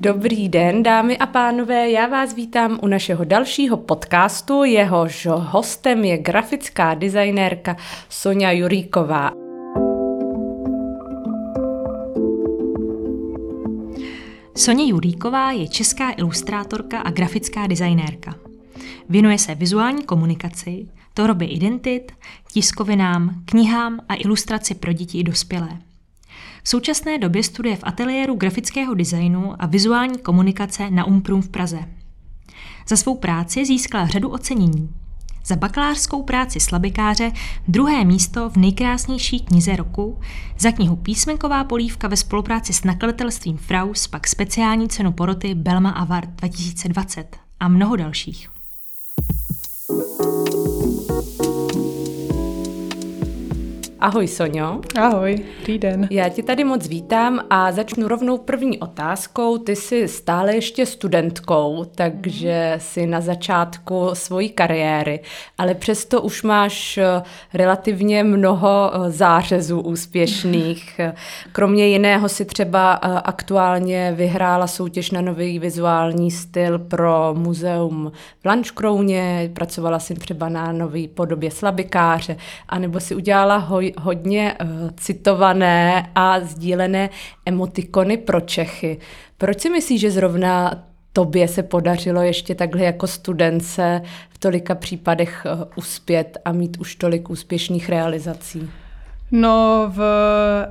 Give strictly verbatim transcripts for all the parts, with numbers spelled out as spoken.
Dobrý den, dámy a pánové, já vás vítám u našeho dalšího podcastu, jehož hostem je grafická designérka Sonja Juríková. Sonja Juríková je česká ilustrátorka a grafická designérka. Věnuje se vizuální komunikaci, tvorbě identit, tiskovinám, knihám a ilustraci pro děti i dospělé. V současné době studuje v ateliéru grafického designu a vizuální komunikace na Umprum v Praze. Za svou práci získala řadu ocenění. Za bakalářskou práci slabikáře druhé místo v nejkrásnější knize roku, za knihu Písmenková polívka ve spolupráci s nakladatelstvím Fraus pak speciální cenu poroty Belma Award dva tisíce dvacet a mnoho dalších. Ahoj Soňo. Ahoj, dobrý den. Já tě tady moc vítám a začnu rovnou první otázkou. Ty jsi stále ještě studentkou, takže jsi na začátku svojí kariéry, ale přesto už máš relativně mnoho zářezů úspěšných. Kromě jiného si třeba aktuálně vyhrála soutěž na nový vizuální styl pro muzeum v Lanškrouně, pracovala si třeba na nový podobě slabikáře, anebo si udělala hoj hodně uh, citované a sdílené emotikony pro Čechy. Proč si myslíš, že zrovna tobě se podařilo ještě takhle jako studence v tolika případech uh, uspět a mít už tolik úspěšných realizací? No, v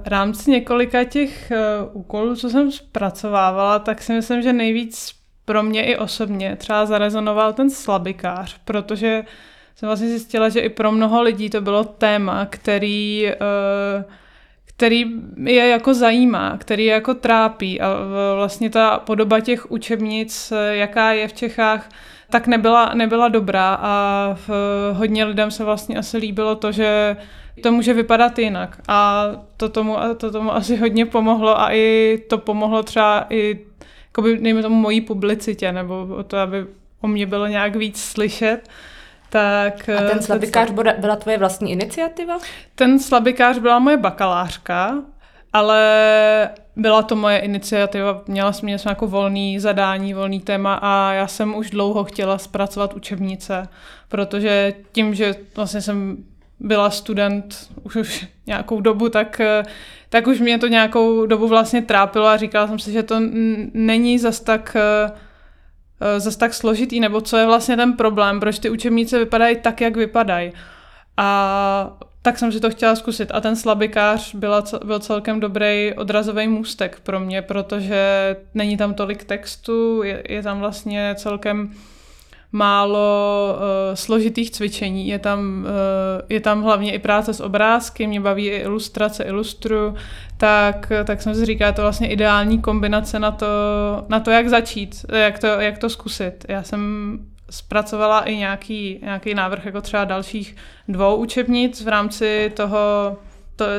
rámci několika těch uh, úkolů, co jsem zpracovávala, tak si myslím, že nejvíc pro mě i osobně třeba zarezonoval ten slabikář, protože jsem vlastně zjistila, že i pro mnoho lidí to bylo téma, který, který je jako zajímá, který je jako trápí. A vlastně ta podoba těch učebnic, jaká je v Čechách, tak nebyla, nebyla dobrá a hodně lidem se vlastně asi líbilo to, že to může vypadat jinak. A to tomu, to tomu asi hodně pomohlo a i to pomohlo třeba i, jakoby, dejme tomu, mojí publicitě, nebo to, aby o mě bylo nějak víc slyšet. Tak, a ten slabikář byla tvoje vlastní iniciativa? Ten slabikář byla moje bakalářka, ale byla to moje iniciativa. Měla jsem, měla jsem jako volný zadání, volný téma a já jsem už dlouho chtěla zpracovat učebnice, protože tím, že vlastně jsem byla student už, už nějakou dobu, tak, tak už mě to nějakou dobu vlastně trápilo a říkala jsem si, že to n- není zas tak... zas tak složitý, nebo co je vlastně ten problém, proč ty učebnice vypadají tak, jak vypadají. A tak jsem si to chtěla zkusit. A ten slabikář byla, byl celkem dobrý odrazový můstek pro mě, protože není tam tolik textu, je, je tam vlastně celkem málo uh, složitých cvičení. Je tam, uh, je tam hlavně i práce s obrázky, mě baví i ilustrace, ilustruju, tak, tak jsem si říkala, to je vlastně ideální kombinace na to, na to jak začít, jak to, jak to zkusit. Já jsem zpracovala i nějaký, nějaký návrh jako třeba dalších dvou učebnic v rámci toho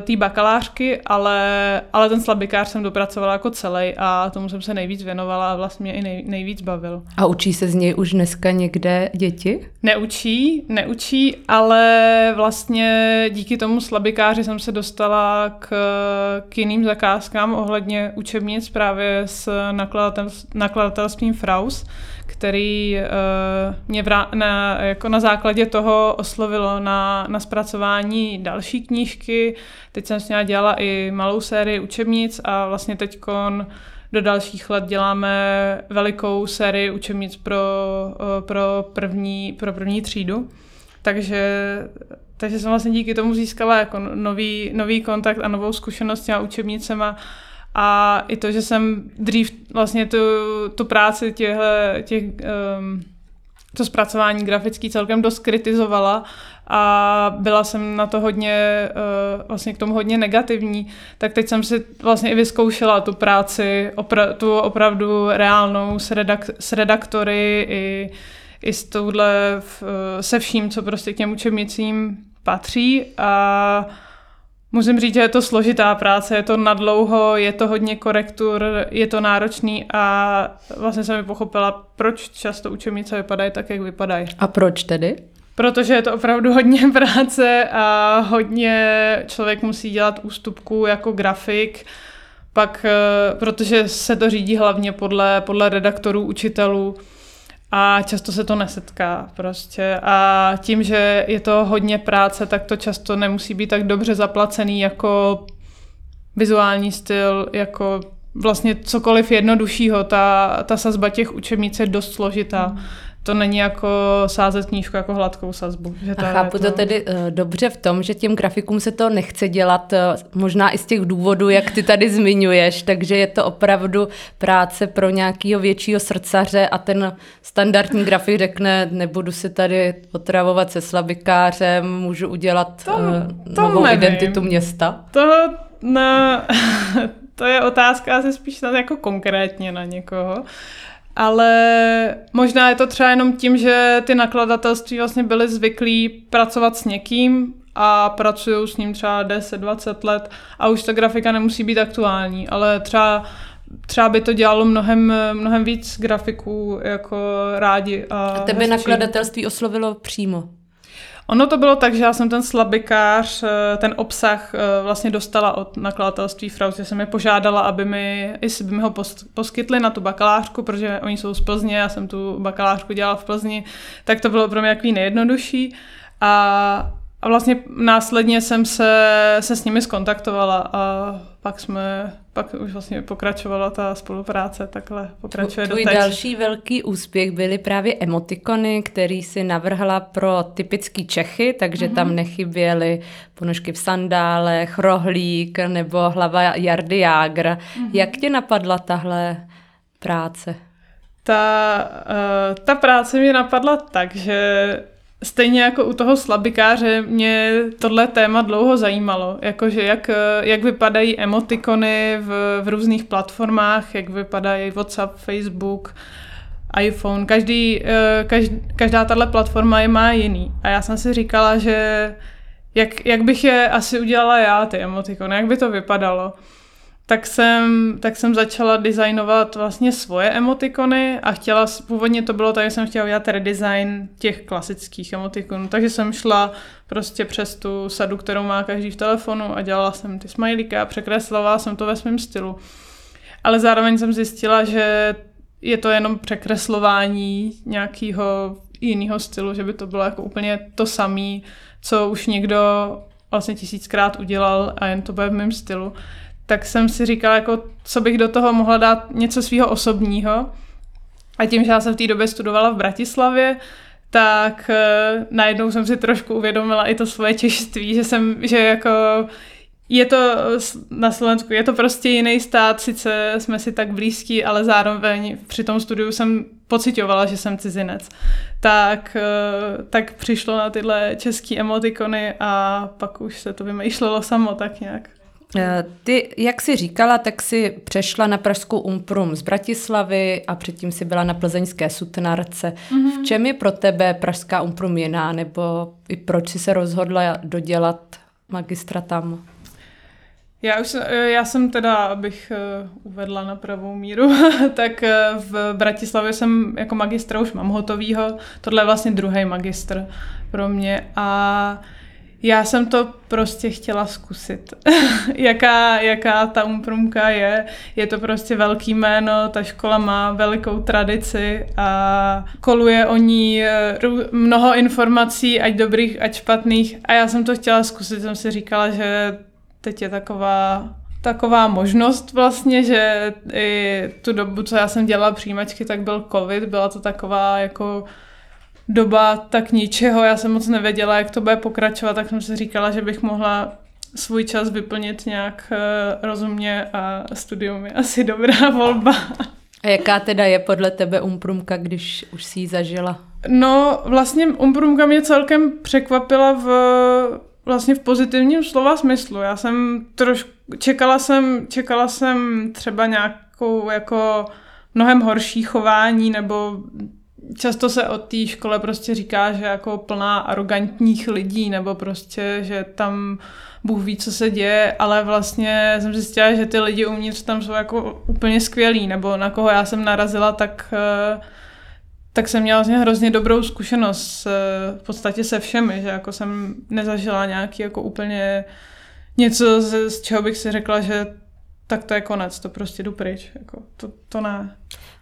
té bakalářky, ale, ale ten slabikář jsem dopracovala jako celý a tomu jsem se nejvíc věnovala a vlastně i nej, nejvíc bavil. A učí se z něj už dneska někde děti? Neučí, neučí, ale vlastně díky tomu slabikáři jsem se dostala k, k jiným zakázkám ohledně učebnic právě s nakladatel, nakladatelstvím Fraus, který uh, mě vrá, na, jako na základě toho oslovilo na, na zpracování další knížky. Teď jsem s ní dělala i malou sérii učebnic a vlastně teďkon do dalších let děláme velikou sérii učebnic pro, uh, pro, první, pro první třídu. Takže, takže jsem vlastně díky tomu získala jako nový, nový kontakt a novou zkušenost s těma učebnicema. A i to, že jsem dřív vlastně tu, tu práci těch, těch, um, to zpracování grafický celkem dost kritizovala a byla jsem na to hodně, uh, vlastně k tomu hodně negativní, tak teď jsem si vlastně i vyzkoušela tu práci, opra- tu opravdu reálnou s, redak- s redaktory i, i s touhle v, se vším, co prostě k těm učebnicím patří a musím říct, že je to složitá práce, je to nadlouho, je to hodně korektur, je to náročný a vlastně jsem pochopila, proč často učebnice vypadají tak, jak vypadají. A proč tedy? protože je to opravdu hodně práce a hodně člověk musí dělat ústupků jako grafik, pak, protože se to řídí hlavně podle, podle redaktorů, učitelů a často se to nesetká prostě. A tím, že je to hodně práce, tak to často nemusí být tak dobře zaplacený jako vizuální styl, jako vlastně cokoliv jednoduššího. Ta, ta sazba těch učebnic je dost složitá. Hmm. To není jako sázet knížku jako hladkou sazbu. Že a chápu to tedy uh, dobře v tom, že těm grafikům se to nechce dělat, uh, možná i z těch důvodů, jak ty tady zmiňuješ, takže je to opravdu práce pro nějakého většího srdcaře a ten standardní grafik řekne, nebudu si tady otravovat se slabikářem, můžu udělat to, uh, to novou nevím. Identitu města. To, no, to je otázka asi spíš jako konkrétně na někoho. Ale možná je to třeba jenom tím, že ty nakladatelství vlastně byly zvyklí pracovat s někým a pracují s ním třeba deset dvacet let a už ta grafika nemusí být aktuální, ale třeba, třeba by to dělalo mnohem, mnohem víc grafiků jako rádi. A, a tebe hezčí. Nakladatelství oslovilo přímo? Ono to bylo tak, že já jsem ten slabikář, ten obsah vlastně dostala od nakladatelství Fraus, že jsem je požádala, aby mi, jestli by mi ho poskytli na tu bakalářku, protože oni jsou z Plzně, já jsem tu bakalářku dělala v Plzni, tak to bylo pro mě takový nejjednodušší. A, a vlastně následně jsem se, se s nimi skontaktovala a pak jsme... Pak už vlastně pokračovala ta spolupráce, takhle pokračuje doteď. Tvůj další velký úspěch byly právě emotikony, který si navrhla pro typický Čechy, takže mm-hmm. tam nechyběly ponožky v sandálech, rohlík nebo hlava Jardy Jágr. Mm-hmm. Jak tě napadla tahle práce? Ta, uh, ta práce mě napadla tak, že stejně jako u toho slabikáře mě tohle téma dlouho zajímalo. Jakože jak, jak vypadají emotikony v, v různých platformách, jak vypadají WhatsApp, Facebook, iPhone. Každý, každá, každá tahle platforma je má jiný. A já jsem si říkala, že jak, jak bych je asi udělala já, ty emotikony, jak by to vypadalo. Tak jsem, tak jsem začala designovat vlastně svoje emotikony a chtěla, původně to bylo tak, že jsem chtěla udělat redesign těch klasických emotikonů, takže jsem šla prostě přes tu sadu, kterou má každý v telefonu a dělala jsem ty smajlíky a překreslila jsem to ve svém stylu. Ale zároveň jsem zjistila, že je to jenom překreslování nějakého jiného stylu, že by to bylo jako úplně to samé, co už někdo vlastně tisíckrát udělal a jen to bude v mém stylu. Tak jsem si říkala, jako, co bych do toho mohla dát něco svého osobního. A tím, že já jsem v té době studovala v Bratislavě, tak e, najednou jsem si trošku uvědomila i to svoje češství, že jsem, že jako je to na Slovensku, je to prostě jiný stát, sice jsme si tak blízký, ale zároveň při tom studiu jsem pociťovala, že jsem cizinec. Tak, e, tak přišlo na tyhle české emotikony a pak už se to vymýšlelo samo tak nějak. Ty, jak jsi říkala, tak jsi přešla na pražskou Umprum z Bratislavy a předtím jsi byla na plzeňské Sutnarce. Mm-hmm. V čem je pro tebe pražská Umprum jiná, nebo i proč jsi se rozhodla dodělat magistra tam? Já, už, já jsem teda, abych uvedla na pravou míru, tak v Bratislavě jsem jako magistra už mám hotovýho. Tohle je vlastně druhý magistr pro mě a... Já jsem to prostě chtěla zkusit, jaká, jaká ta umprumka je. Je to prostě velký jméno, ta škola má velikou tradici a koluje o ní mnoho informací, ať dobrých, ať špatných. A já jsem to chtěla zkusit, jsem si říkala, že teď je taková, taková možnost vlastně, že i tu dobu, co já jsem dělala přijímačky, tak byl covid, byla to taková jako... doba tak ničeho, já jsem moc nevěděla, jak to bude pokračovat, tak jsem si říkala, že bych mohla svůj čas vyplnit nějak rozumně a studium je asi dobrá volba. A jaká teda je podle tebe umprumka, když už si ji zažila? No vlastně umprumka mě celkem překvapila v, vlastně v pozitivním slova smyslu. Já jsem trošku, čekala jsem, čekala jsem třeba nějakou jako mnohem horší chování nebo často se o té škole prostě říká, že jako plná arrogantních lidí, nebo prostě, že tam Bůh ví, co se děje, ale vlastně jsem zjistila, že ty lidi uvnitř tam jsou jako úplně skvělí, nebo na koho já jsem narazila, tak, tak jsem měla vlastně hrozně dobrou zkušenost v podstatě se všemi, že jako jsem nezažila nějaký jako úplně něco, z, z čeho bych si řekla, že tak to je konec, to prostě jdu pryč, jako to, to ne.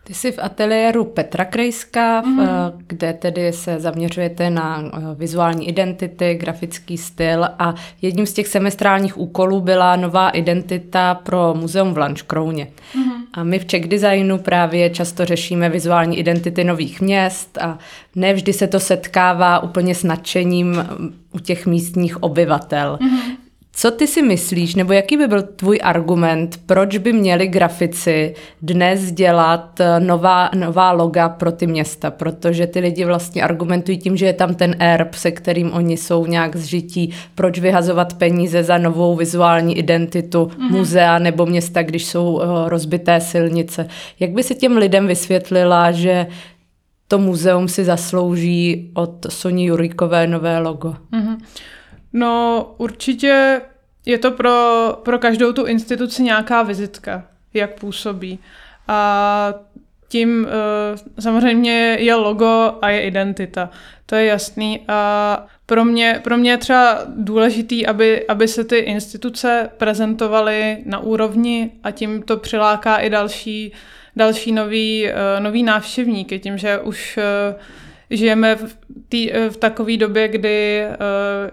Ty jsi v ateliéru Petra Krejska, mm-hmm. kde tedy se zaměřujete na vizuální identity, grafický styl a jedním z těch semestrálních úkolů byla nová identita pro muzeum v Lanškrouně. Mm-hmm. A my v Czech Designu právě často řešíme vizuální identity nových měst a ne vždy se to setkává úplně s nadšením u těch místních obyvatel. Mm-hmm. Co ty si myslíš, nebo jaký by byl tvůj argument, proč by měli grafici dnes dělat nová, nová loga pro ty města? Protože ty lidi vlastně argumentují tím, že je tam ten erb, se kterým oni jsou nějak zžití. Proč vyhazovat peníze za novou vizuální identitu mm-hmm. muzea nebo města, když jsou rozbité silnice? Jak by si těm lidem vysvětlila, že to muzeum si zaslouží od Soni Juríkové nové logo? Mm-hmm. No určitě je to pro, pro každou tu instituci nějaká vizitka, jak působí. A tím samozřejmě je logo a je identita. To je jasný. A pro mě, pro mě je třeba důležitý, aby, aby se ty instituce prezentovaly na úrovni a tím to přiláká i další, další nový, nový návštěvníky. Tím, že už... Žijeme v, tý, v takové době, kdy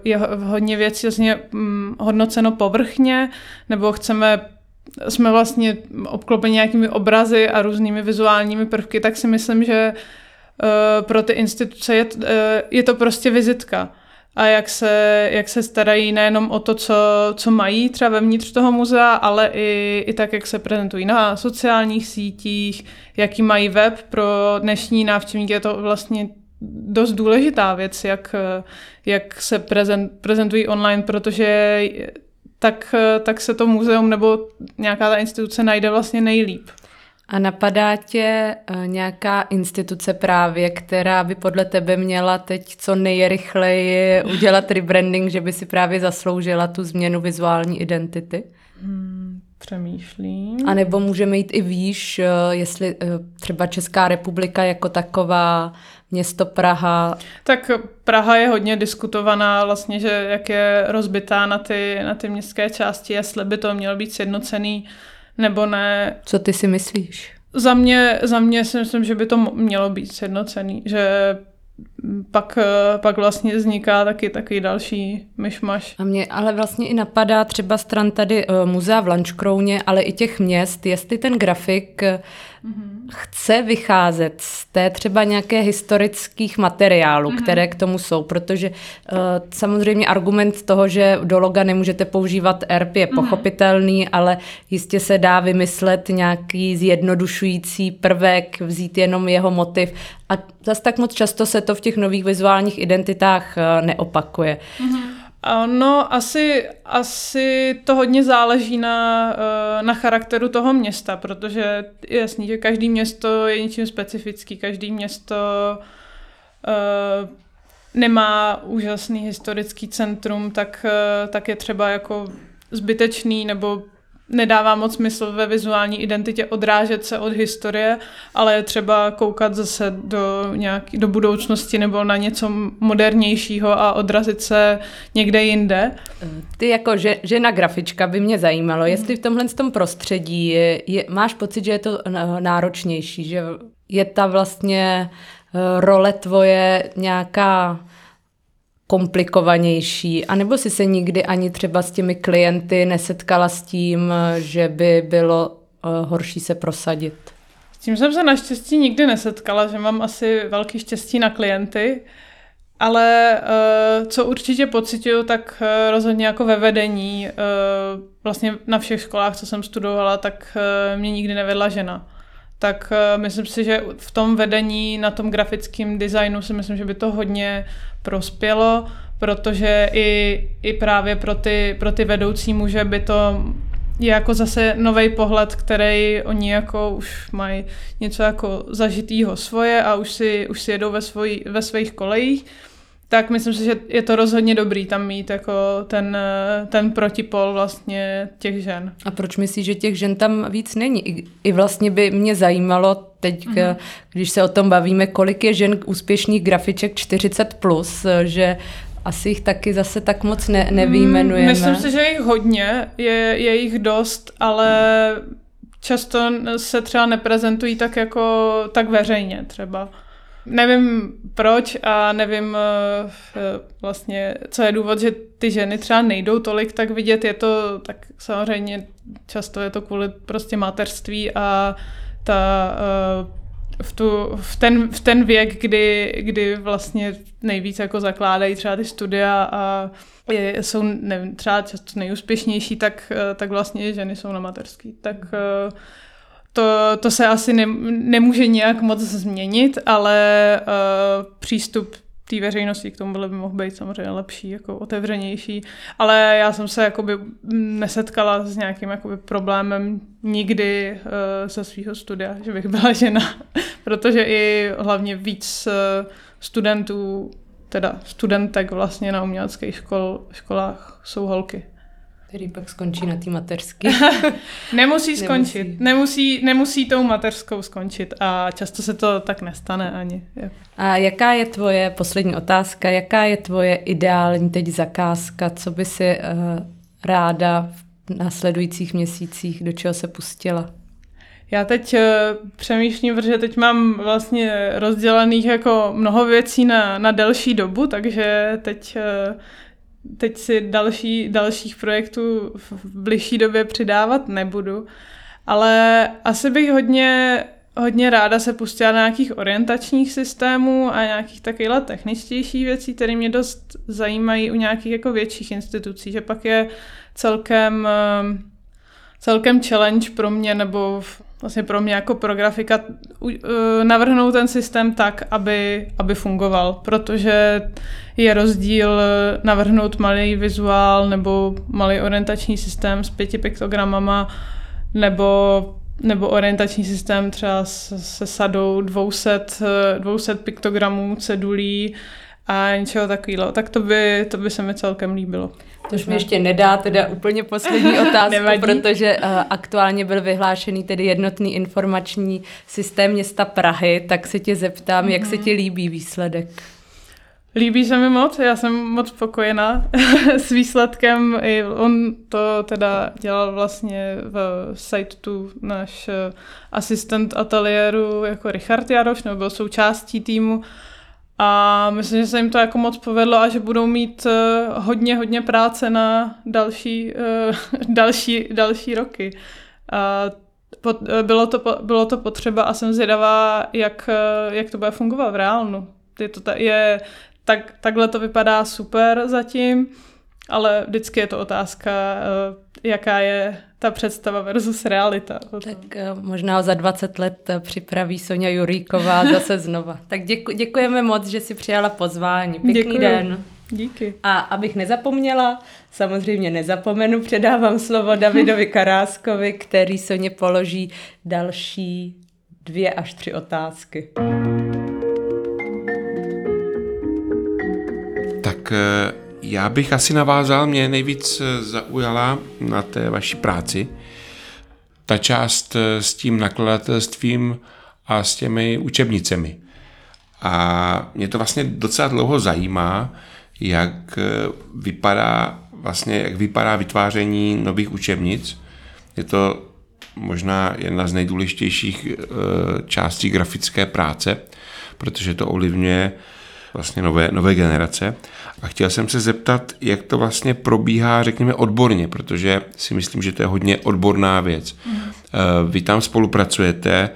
je hodně věcí vlastně hodnoceno povrchně, nebo chceme, jsme vlastně obklopeni nějakými obrazy a různými vizuálními prvky, tak si myslím, že pro ty instituce je, je to prostě vizitka. A jak se, jak se starají nejenom o to, co, co mají třeba vevnitř toho muzea, ale i, i tak, jak se prezentují na sociálních sítích, jaký mají web. Pro dnešní návštěvníky je to vlastně dost důležitá věc, jak, jak se prezent, prezentují online, protože tak, tak se to muzeum nebo nějaká ta instituce najde vlastně nejlíp. A napadá tě nějaká instituce právě, která by podle tebe měla teď co nejrychleji udělat rebranding, že by si právě zasloužila tu změnu vizuální identity? Hmm, přemýšlím. A nebo můžeme jít i výš, jestli třeba Česká republika jako taková, město Praha. Tak Praha je hodně diskutovaná, vlastně, že jak je rozbitá na ty, na ty městské části, jestli by to mělo být sjednocený nebo ne. Co ty si myslíš? Za mě, za mě si myslím, že by to mělo být sjednocený, že pak, pak vlastně vzniká taky takový další myšmaš. A mě ale vlastně i napadá třeba stran tady muzea v Lanškrouně, ale i těch měst, jestli ten grafik mm-hmm. chce vycházet z té třeba nějaké historických materiálů, mm-hmm. které k tomu jsou, protože uh, samozřejmě argument toho, že do loga nemůžete používat erb, je mm-hmm. pochopitelný, ale jistě se dá vymyslet nějaký zjednodušující prvek, vzít jenom jeho motiv a zase tak moc často se to v těch nových vizuálních identitách neopakuje. No, asi, asi to hodně záleží na, na charakteru toho města, protože je jasný, že každý město je něčím specifický, každý město uh, nemá úžasný historický centrum, tak, uh, tak je třeba jako zbytečný nebo nedává moc smysl ve vizuální identitě odrážet se od historie, ale je třeba koukat zase do nějaký, do budoucnosti nebo na něco modernějšího a odrazit se někde jinde. Ty jako že, žena grafička by mě zajímalo, jestli v tomhle tom prostředí je, je, máš pocit, že je to náročnější, že je ta vlastně role tvoje nějaká komplikovanější, anebo si se nikdy ani třeba s těmi klienty nesetkala s tím, že by bylo horší se prosadit? S tím jsem se naštěstí nikdy nesetkala, že mám asi velký štěstí na klienty, ale co určitě pocituju, tak rozhodně jako ve vedení, vlastně na všech školách, co jsem studovala, tak mě nikdy nevedla žena. Tak myslím si, že v tom vedení, na tom grafickém designu si myslím, že by to hodně prospělo, protože i, i právě pro ty, pro ty vedoucí muže by to je jako zase novej pohled, který oni jako už mají něco jako zažitýho svoje a už si, už si jedou ve, svoji, ve svých kolejích. Tak myslím si, že je to rozhodně dobrý tam mít jako ten, ten protipol vlastně těch žen. A proč myslíš, že těch žen tam víc není? I, i vlastně by mě zajímalo, teď, mm-hmm. když se o tom bavíme, kolik je žen úspěšných grafiček čtyřicet plus, že asi jich taky zase tak moc ne- nevyjmenujeme. Myslím si, že jich hodně, je, je jich dost, ale často se třeba neprezentují tak jako tak veřejně třeba. Nevím proč a nevím vlastně, co je důvod, že ty ženy třeba nejdou tolik tak vidět, je to tak samozřejmě často je to kvůli prostě mateřství a ta v, tu, v, ten, v ten věk, kdy, kdy vlastně nejvíc jako zakládají třeba ty studia a je, jsou nevím, třeba často nejúspěšnější, tak, tak vlastně ženy jsou na mateřský. Tak To, to se asi ne, nemůže nějak moc změnit, ale uh, přístup té veřejnosti k tomu by mohl být samozřejmě lepší, jako otevřenější. Ale já jsem se jakoby nesetkala s nějakým jakoby problémem nikdy uh, ze svého studia, že bych byla žena, protože i hlavně víc uh, studentů, teda studentek vlastně na uměleckých škol, školách jsou holky. Který pak skončí na té mateřské. Nemusí skončit. Nemusí. Nemusí, nemusí tou mateřskou skončit a často se to tak nestane ani. Jo. A jaká je tvoje, poslední otázka, jaká je tvoje ideální teď zakázka? Co by si uh, ráda v následujících měsících, do čeho se pustila? Já teď přemýšlím, protože teď mám vlastně rozdělených jako mnoho věcí na, na delší dobu, takže teď... Uh, Teď si další, dalších projektů v bližší době přidávat nebudu, ale asi bych hodně, hodně ráda se pustila na nějakých orientačních systémů a nějakých takovýhle techničtějších věcí, které mě dost zajímají u nějakých jako větších institucí, že pak je celkem, celkem challenge pro mě nebo vlastně pro mě jako pro grafika navrhnout ten systém tak, aby, aby fungoval, protože je rozdíl navrhnout malý vizuál nebo malý orientační systém s pěti piktogramama nebo, nebo orientační systém třeba se sadou dvě stě, dvě stě piktogramů cedulí a něčeho takového. Tak to by, to by se mi celkem líbilo. Tož mi ještě nedá teda úplně poslední otázku, protože uh, aktuálně byl vyhlášený tedy jednotný informační systém města Prahy, tak se tě zeptám, mm-hmm. jak se ti líbí výsledek? Líbí se mi moc, já jsem moc spokojená s výsledkem. I on to teda dělal vlastně v sajtu náš asistent ateliéru jako Richard Jaroš, nebo byl součástí týmu. A myslím, že se jim to jako moc povedlo a že budou mít hodně, hodně práce na další, další, další roky. A bylo to, bylo to potřeba a jsem zvědavá, jak, jak to bude fungovat v reálnu. Je to, je, tak, takhle to vypadá super zatím, ale vždycky je to otázka, jaká je ta představa versus realita. Tak možná za dvacet let připraví Sonja Juríková zase znova. Tak děku, děkujeme moc, že si přijala pozvání. Pěkný Děkuji. Den. Díky. A abych nezapomněla, samozřejmě nezapomenu, předávám slovo Davidovi Karáskovi, který Soně položí další dvě až tři otázky. Tak... Já bych asi navázal, mě nejvíc zaujala na té vaší práci ta část s tím nakladatelstvím a s těmi učebnicemi. A mě to vlastně docela dlouho zajímá, jak vypadá, vlastně, jak vypadá vytváření nových učebnic. Je to možná jedna z nejdůležitějších částí grafické práce, protože to ovlivňuje vlastně nové, nové generace. A chtěl jsem se zeptat, jak to vlastně probíhá, řekněme, odborně, protože si myslím, že to je hodně odborná věc. Mm. Vy tam spolupracujete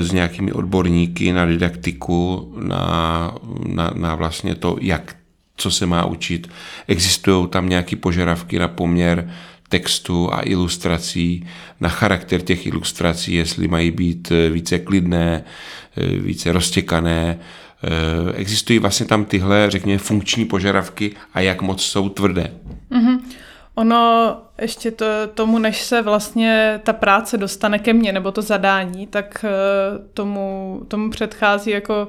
s nějakými odborníky na didaktiku, na, na, na vlastně to, jak, co se má učit. Existují tam nějaké požadavky na poměr textu a ilustrací, na charakter těch ilustrací, jestli mají být více klidné, více roztěkané. Existují vlastně tam tyhle, řekněme, funkční požadavky a jak moc jsou tvrdé? Mm-hmm. Ono ještě to, tomu, než se vlastně ta práce dostane ke mně, nebo to zadání, tak tomu, tomu předchází jako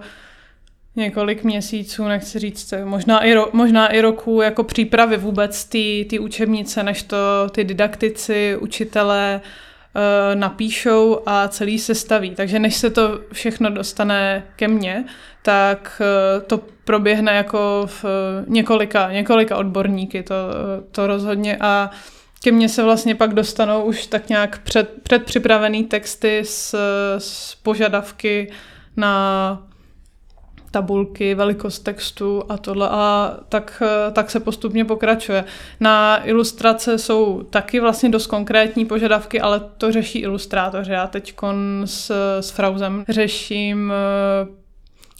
několik měsíců, nechci říct, možná i, ro, možná i roku jako přípravy vůbec ty, ty učebnice, než to ty didaktici, učitelé napíšou a celý sestaví. Takže než se to všechno dostane ke mně, tak to proběhne jako v několika, několika odborníky, to, to rozhodně. A ke mně se vlastně pak dostanou už tak nějak před, předpřipravený texty s, s požadavky na tabulky, velikost textu a tohle, a tak, tak se postupně pokračuje. Na ilustrace jsou taky vlastně dost konkrétní požadavky, ale to řeší ilustrátoři. Já teďkon s, s Frausem řeším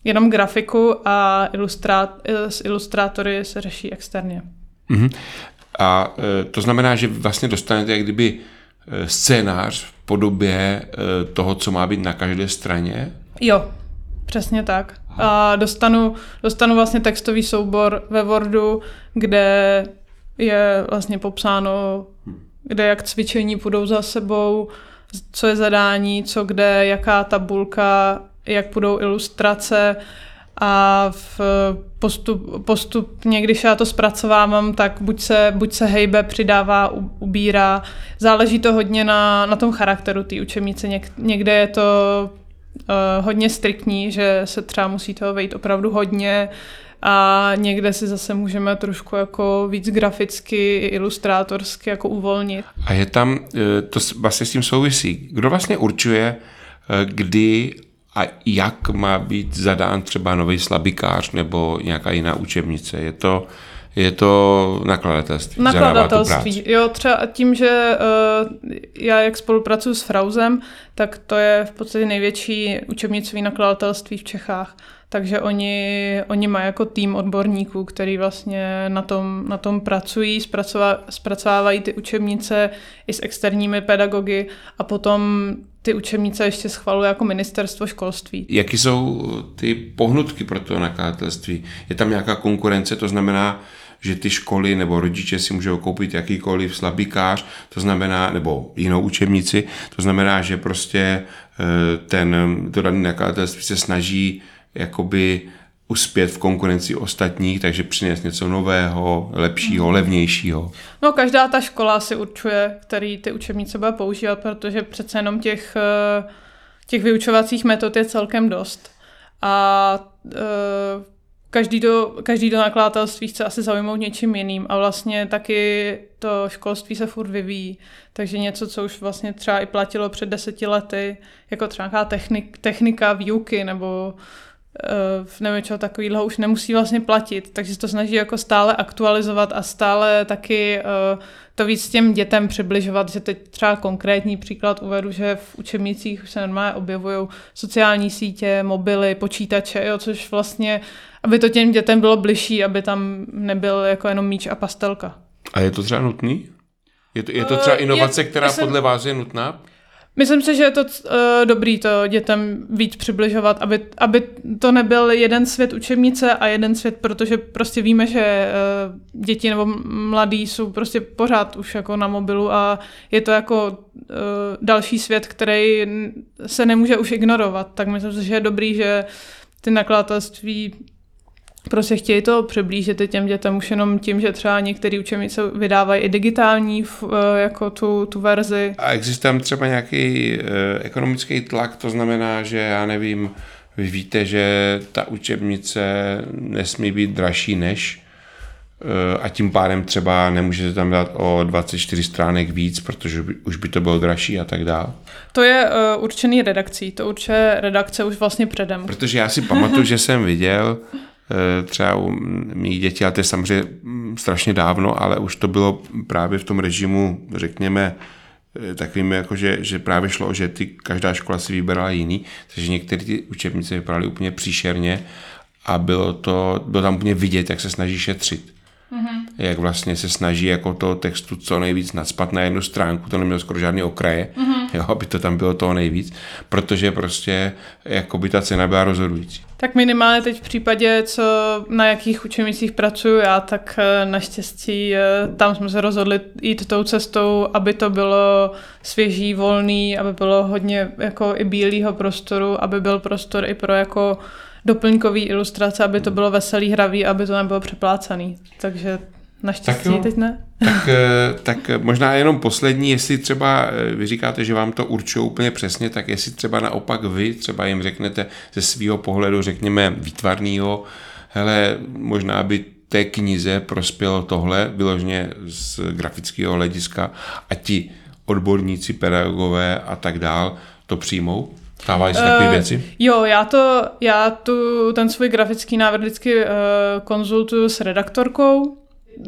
jenom grafiku a ilustrát, s ilustrátory se řeší externě. Mm-hmm. A to znamená, že vlastně dostanete jak kdyby scénář v podobě toho, co má být na každé straně? Jo, přesně tak. A dostanu, dostanu vlastně textový soubor ve Wordu, kde je vlastně popsáno, kde jak cvičení půjdou za sebou, co je zadání, co kde, jaká tabulka, jak půjdou ilustrace. A v postup, postupně, když já to zpracovávám, tak buď se, buď se hejbe, přidává, ubírá. Záleží to hodně na, na tom charakteru té učebnice. Něk, někde je to uh, hodně striktní, že se třeba musí toho vejít opravdu hodně, a někde si zase můžeme trošku jako víc graficky, ilustrátorsky jako uvolnit. A je tam, to vlastně s tím souvisí, kdo vlastně určuje, kdy a jak má být zadán třeba nový slabikář nebo nějaká jiná učebnice? Je to, je to nakladatelství? Nakladatelství, jo, třeba tím, že uh, já jak spolupracuji s Frausem, tak to je v podstatě největší učebnicový nakladatelství v Čechách. Takže oni, oni mají jako tým odborníků, který vlastně na tom, na tom pracují, zpracovávají ty učebnice i s externími pedagogy a potom ty učebnice ještě schvaluje jako ministerstvo školství. Jaký jsou ty pohnutky pro to nakladatelství? Je tam nějaká konkurence, to znamená, že ty školy nebo rodiče si můžou koupit jakýkoliv slabikář, to znamená, nebo jinou učebnici, to znamená, že prostě ten, to daný nakladatelství se snaží jakoby uspět v konkurenci ostatních, takže přinést něco nového, lepšího, levnějšího. No, každá ta škola si určuje, který ty učebnice bude používat, protože přece jenom těch, těch vyučovacích metod je celkem dost. A každý do, každý do nakladatelství chce asi zaujmout něčím jiným a vlastně taky to školství se furt vyvíjí. Takže něco, co už vlastně třeba i platilo před deseti lety, jako třeba nějaká technik, technika výuky nebo nevím čeho takového, už nemusí vlastně platit, takže se to snaží jako stále aktualizovat a stále taky to víc těm dětem přibližovat, že teď třeba konkrétní příklad uvedu, že v učebnicích už se normálně objevují sociální sítě, mobily, počítače, jo, což vlastně, aby to těm dětem bylo bližší, aby tam nebyl jako jenom míč a pastelka. A je to třeba nutný? Je to, je to třeba inovace, je, která myslím, podle vás je nutná? Myslím si, že je to uh, dobrý to dětem víc přibližovat, aby, aby to nebyl jeden svět učebnice a jeden svět, protože prostě víme, že uh, děti nebo mladí jsou prostě pořád už jako na mobilu a je to jako uh, další svět, který se nemůže už ignorovat. Tak myslím si, že je dobrý, že ty nakladatelství prostě chtějí to přiblížit těm dětem už jenom tím, že třeba některý učebnice vydávají i digitální jako tu, tu verzi. A existuje tam třeba nějaký ekonomický tlak, to znamená, že já nevím, vy víte, že ta učebnice nesmí být dražší než a tím pádem třeba nemůžete tam dát o dvacet čtyři stránek víc, protože už by to bylo dražší a tak dále. To je uh, určený redakcí, to určuje redakce už vlastně předem. Protože já si pamatuju, že jsem viděl třeba u mých dětí, ale to je samozřejmě strašně dávno, ale už to bylo právě v tom režimu, řekněme, takovým, jako že, že právě šlo, že ty, každá škola si vybrala jiný, takže některé ty učebnice vypadaly úplně příšerně a bylo, to, bylo tam úplně vidět, jak se snaží šetřit. Mm-hmm. Jak vlastně se snaží jako toho textu co nejvíc nacpat na jednu stránku, to nemělo skoro žádný okraje, mm-hmm. jo, aby to tam bylo toho nejvíc, protože prostě jako by ta cena byla rozhodující. Tak minimálně teď v případě, co na jakých učebnicích pracuju já, tak naštěstí tam jsme se rozhodli jít tou cestou, aby to bylo svěží, volný, aby bylo hodně jako i bílýho prostoru, aby byl prostor i pro jako doplňkový ilustrace, aby to bylo veselý, hravý, aby to nebylo přeplácaný. Takže Naštěstí, tak jo, teď ne. Tak, tak možná jenom poslední, jestli třeba vy říkáte, že vám to určují úplně přesně, tak jestli třeba naopak vy třeba jim řeknete ze svého pohledu, řekněme výtvarného, hele, možná by té knize prospělo tohle, vyloženě z grafického hlediska, a ti odborníci, pedagogové a tak dál to přijmou? Stávají se takové věci? Uh, jo, já, to, já tu, ten svůj grafický návrh vždycky uh, konzultuju s redaktorkou.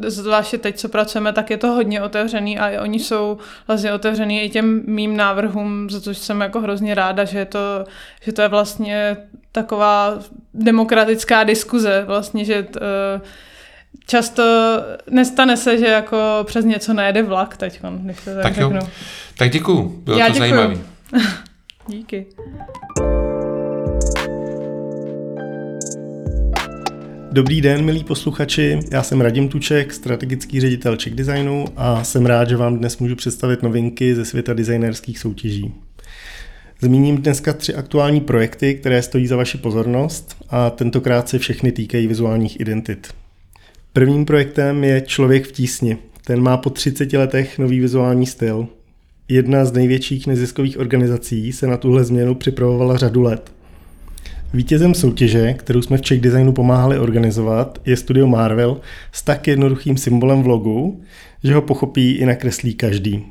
Zvláště teď, co pracujeme, tak je to hodně otevřený a oni jsou vlastně otevřený i těm mým návrhům, za což jsem jako hrozně ráda, že to, že to je vlastně taková demokratická diskuze, vlastně, že t, často nestane se, že jako přes něco najede vlak teď, když to tak, tak řeknu. Jo. Tak děkuju, bylo Já to děkuju. Zajímavé. Díky. Dobrý den, milí posluchači, já jsem Radim Tuček, strategický ředitel Czech Designu a jsem rád, že vám dnes můžu představit novinky ze světa designerských soutěží. Zmíním dneska tři aktuální projekty, které stojí za vaši pozornost a tentokrát se všechny týkají vizuálních identit. Prvním projektem je Člověk v tísni. Ten má po třiceti letech nový vizuální styl. Jedna z největších neziskových organizací se na tuhle změnu připravovala řadu let. Vítězem soutěže, kterou jsme v Czech Designu pomáhali organizovat, je studio Marvel s tak jednoduchým symbolem v logu, že ho pochopí i nakreslí každý.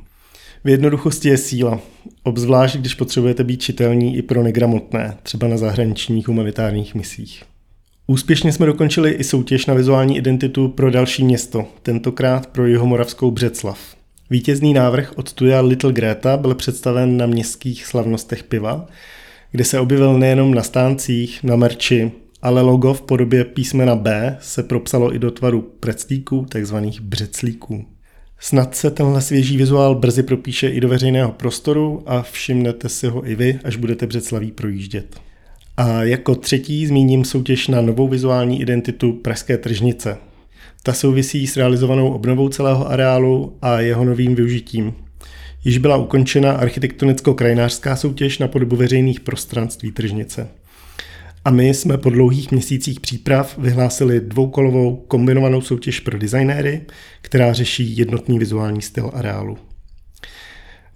V jednoduchosti je síla, obzvlášť když potřebujete být čitelní i pro negramotné, třeba na zahraničních humanitárních misích. Úspěšně jsme dokončili i soutěž na vizuální identitu pro další město, tentokrát pro jihomoravskou Břeclav. Vítězný návrh od studia Little Greta byl představen na městských slavnostech piva, kde se objevil nejenom na stáncích, na merči, ale logo v podobě písmena B se propsalo i do tvaru preclíků, takzvaných břeclíků. Snad se tenhle svěží vizuál brzy propíše i do veřejného prostoru a všimnete si ho i vy, až budete Břeclaví projíždět. A jako třetí zmíním soutěž na novou vizuální identitu Pražské tržnice. Ta souvisí s realizovanou obnovou celého areálu a jeho novým využitím. Již byla ukončena architektonicko-krajinářská soutěž na podobu veřejných prostranství tržnice. A my jsme po dlouhých měsících příprav vyhlásili dvoukolovou kombinovanou soutěž pro designéry, která řeší jednotný vizuální styl areálu.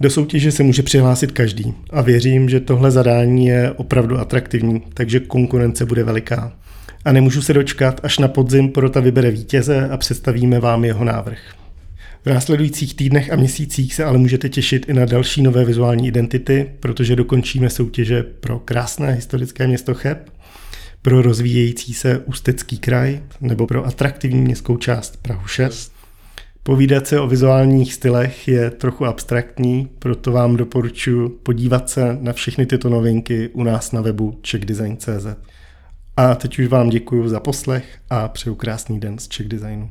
Do soutěže se může přihlásit každý a věřím, že tohle zadání je opravdu atraktivní, takže konkurence bude veliká. A nemůžu se dočkat, až na podzim porota vybere vítěze a představíme vám jeho návrh. V následujících týdnech a měsících se ale můžete těšit i na další nové vizuální identity, protože dokončíme soutěže pro krásné historické město Cheb, pro rozvíjející se Ústecký kraj nebo pro atraktivní městskou část Prahu šest. Povídat se o vizuálních stylech je trochu abstraktní, proto vám doporučuji podívat se na všechny tyto novinky u nás na webu czech design tečka cz. A teď už vám děkuji za poslech a přeju krásný den z Czech Designu.